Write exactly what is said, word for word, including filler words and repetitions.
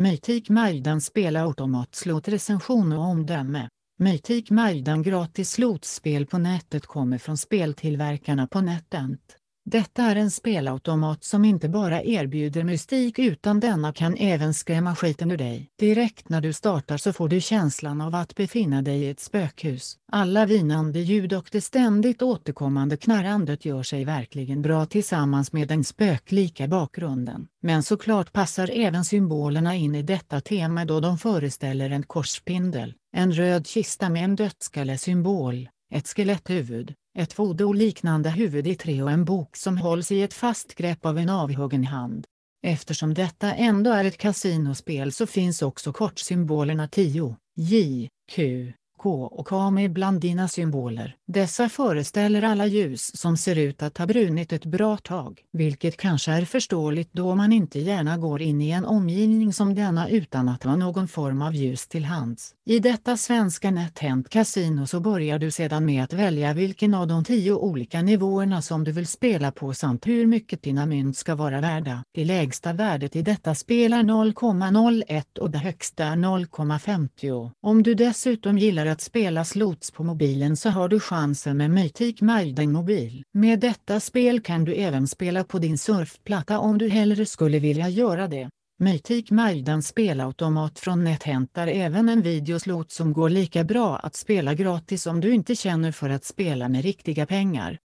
Mytik Majdan Spelautomat slot recension och omdöme. Mytik Majdan gratis slotspel på nätet kommer från speltillverkarna på NetEnt. Detta är en spelautomat som inte bara erbjuder mystik utan denna kan även skrämma skiten ur dig. Direkt när du startar så får du känslan av att befinna dig i ett spökhus. Alla vinande ljud och det ständigt återkommande knarrandet gör sig verkligen bra tillsammans med den spöklika bakgrunden. Men såklart passar även symbolerna in i detta tema då de föreställer en korsspindel, en röd kista med en dödskallesymbol, ett skeletthuvud, ett voodoo-liknande huvud i trä och en bok som hålls i ett fast grepp av en avhuggen hand. Eftersom detta ändå är ett kasinospel så finns också kortsymbolerna tio, J, Q, K och A med bland dina symboler. Dessa föreställer alla ljus som ser ut att ha brunnit ett bra tag, vilket kanske är förståeligt då man inte gärna går in i en omgivning som denna utan att ha någon form av ljus till hands. I detta svenska NetEnt kasino så börjar du sedan med att välja vilken av de tio olika nivåerna som du vill spela på samt hur mycket dina mynt ska vara värda. Det lägsta värdet i detta spel är noll komma noll ett och det högsta är noll komma femtio. Om du dessutom gillar att spela slots på mobilen så har du chansen med Mytik Majdan mobil. Med detta spel kan du även spela på din surfplatta om du hellre skulle vilja göra det. Mytik Majdan spelautomat från NetEnt är även en videoslot som går lika bra att spela gratis om du inte känner för att spela med riktiga pengar.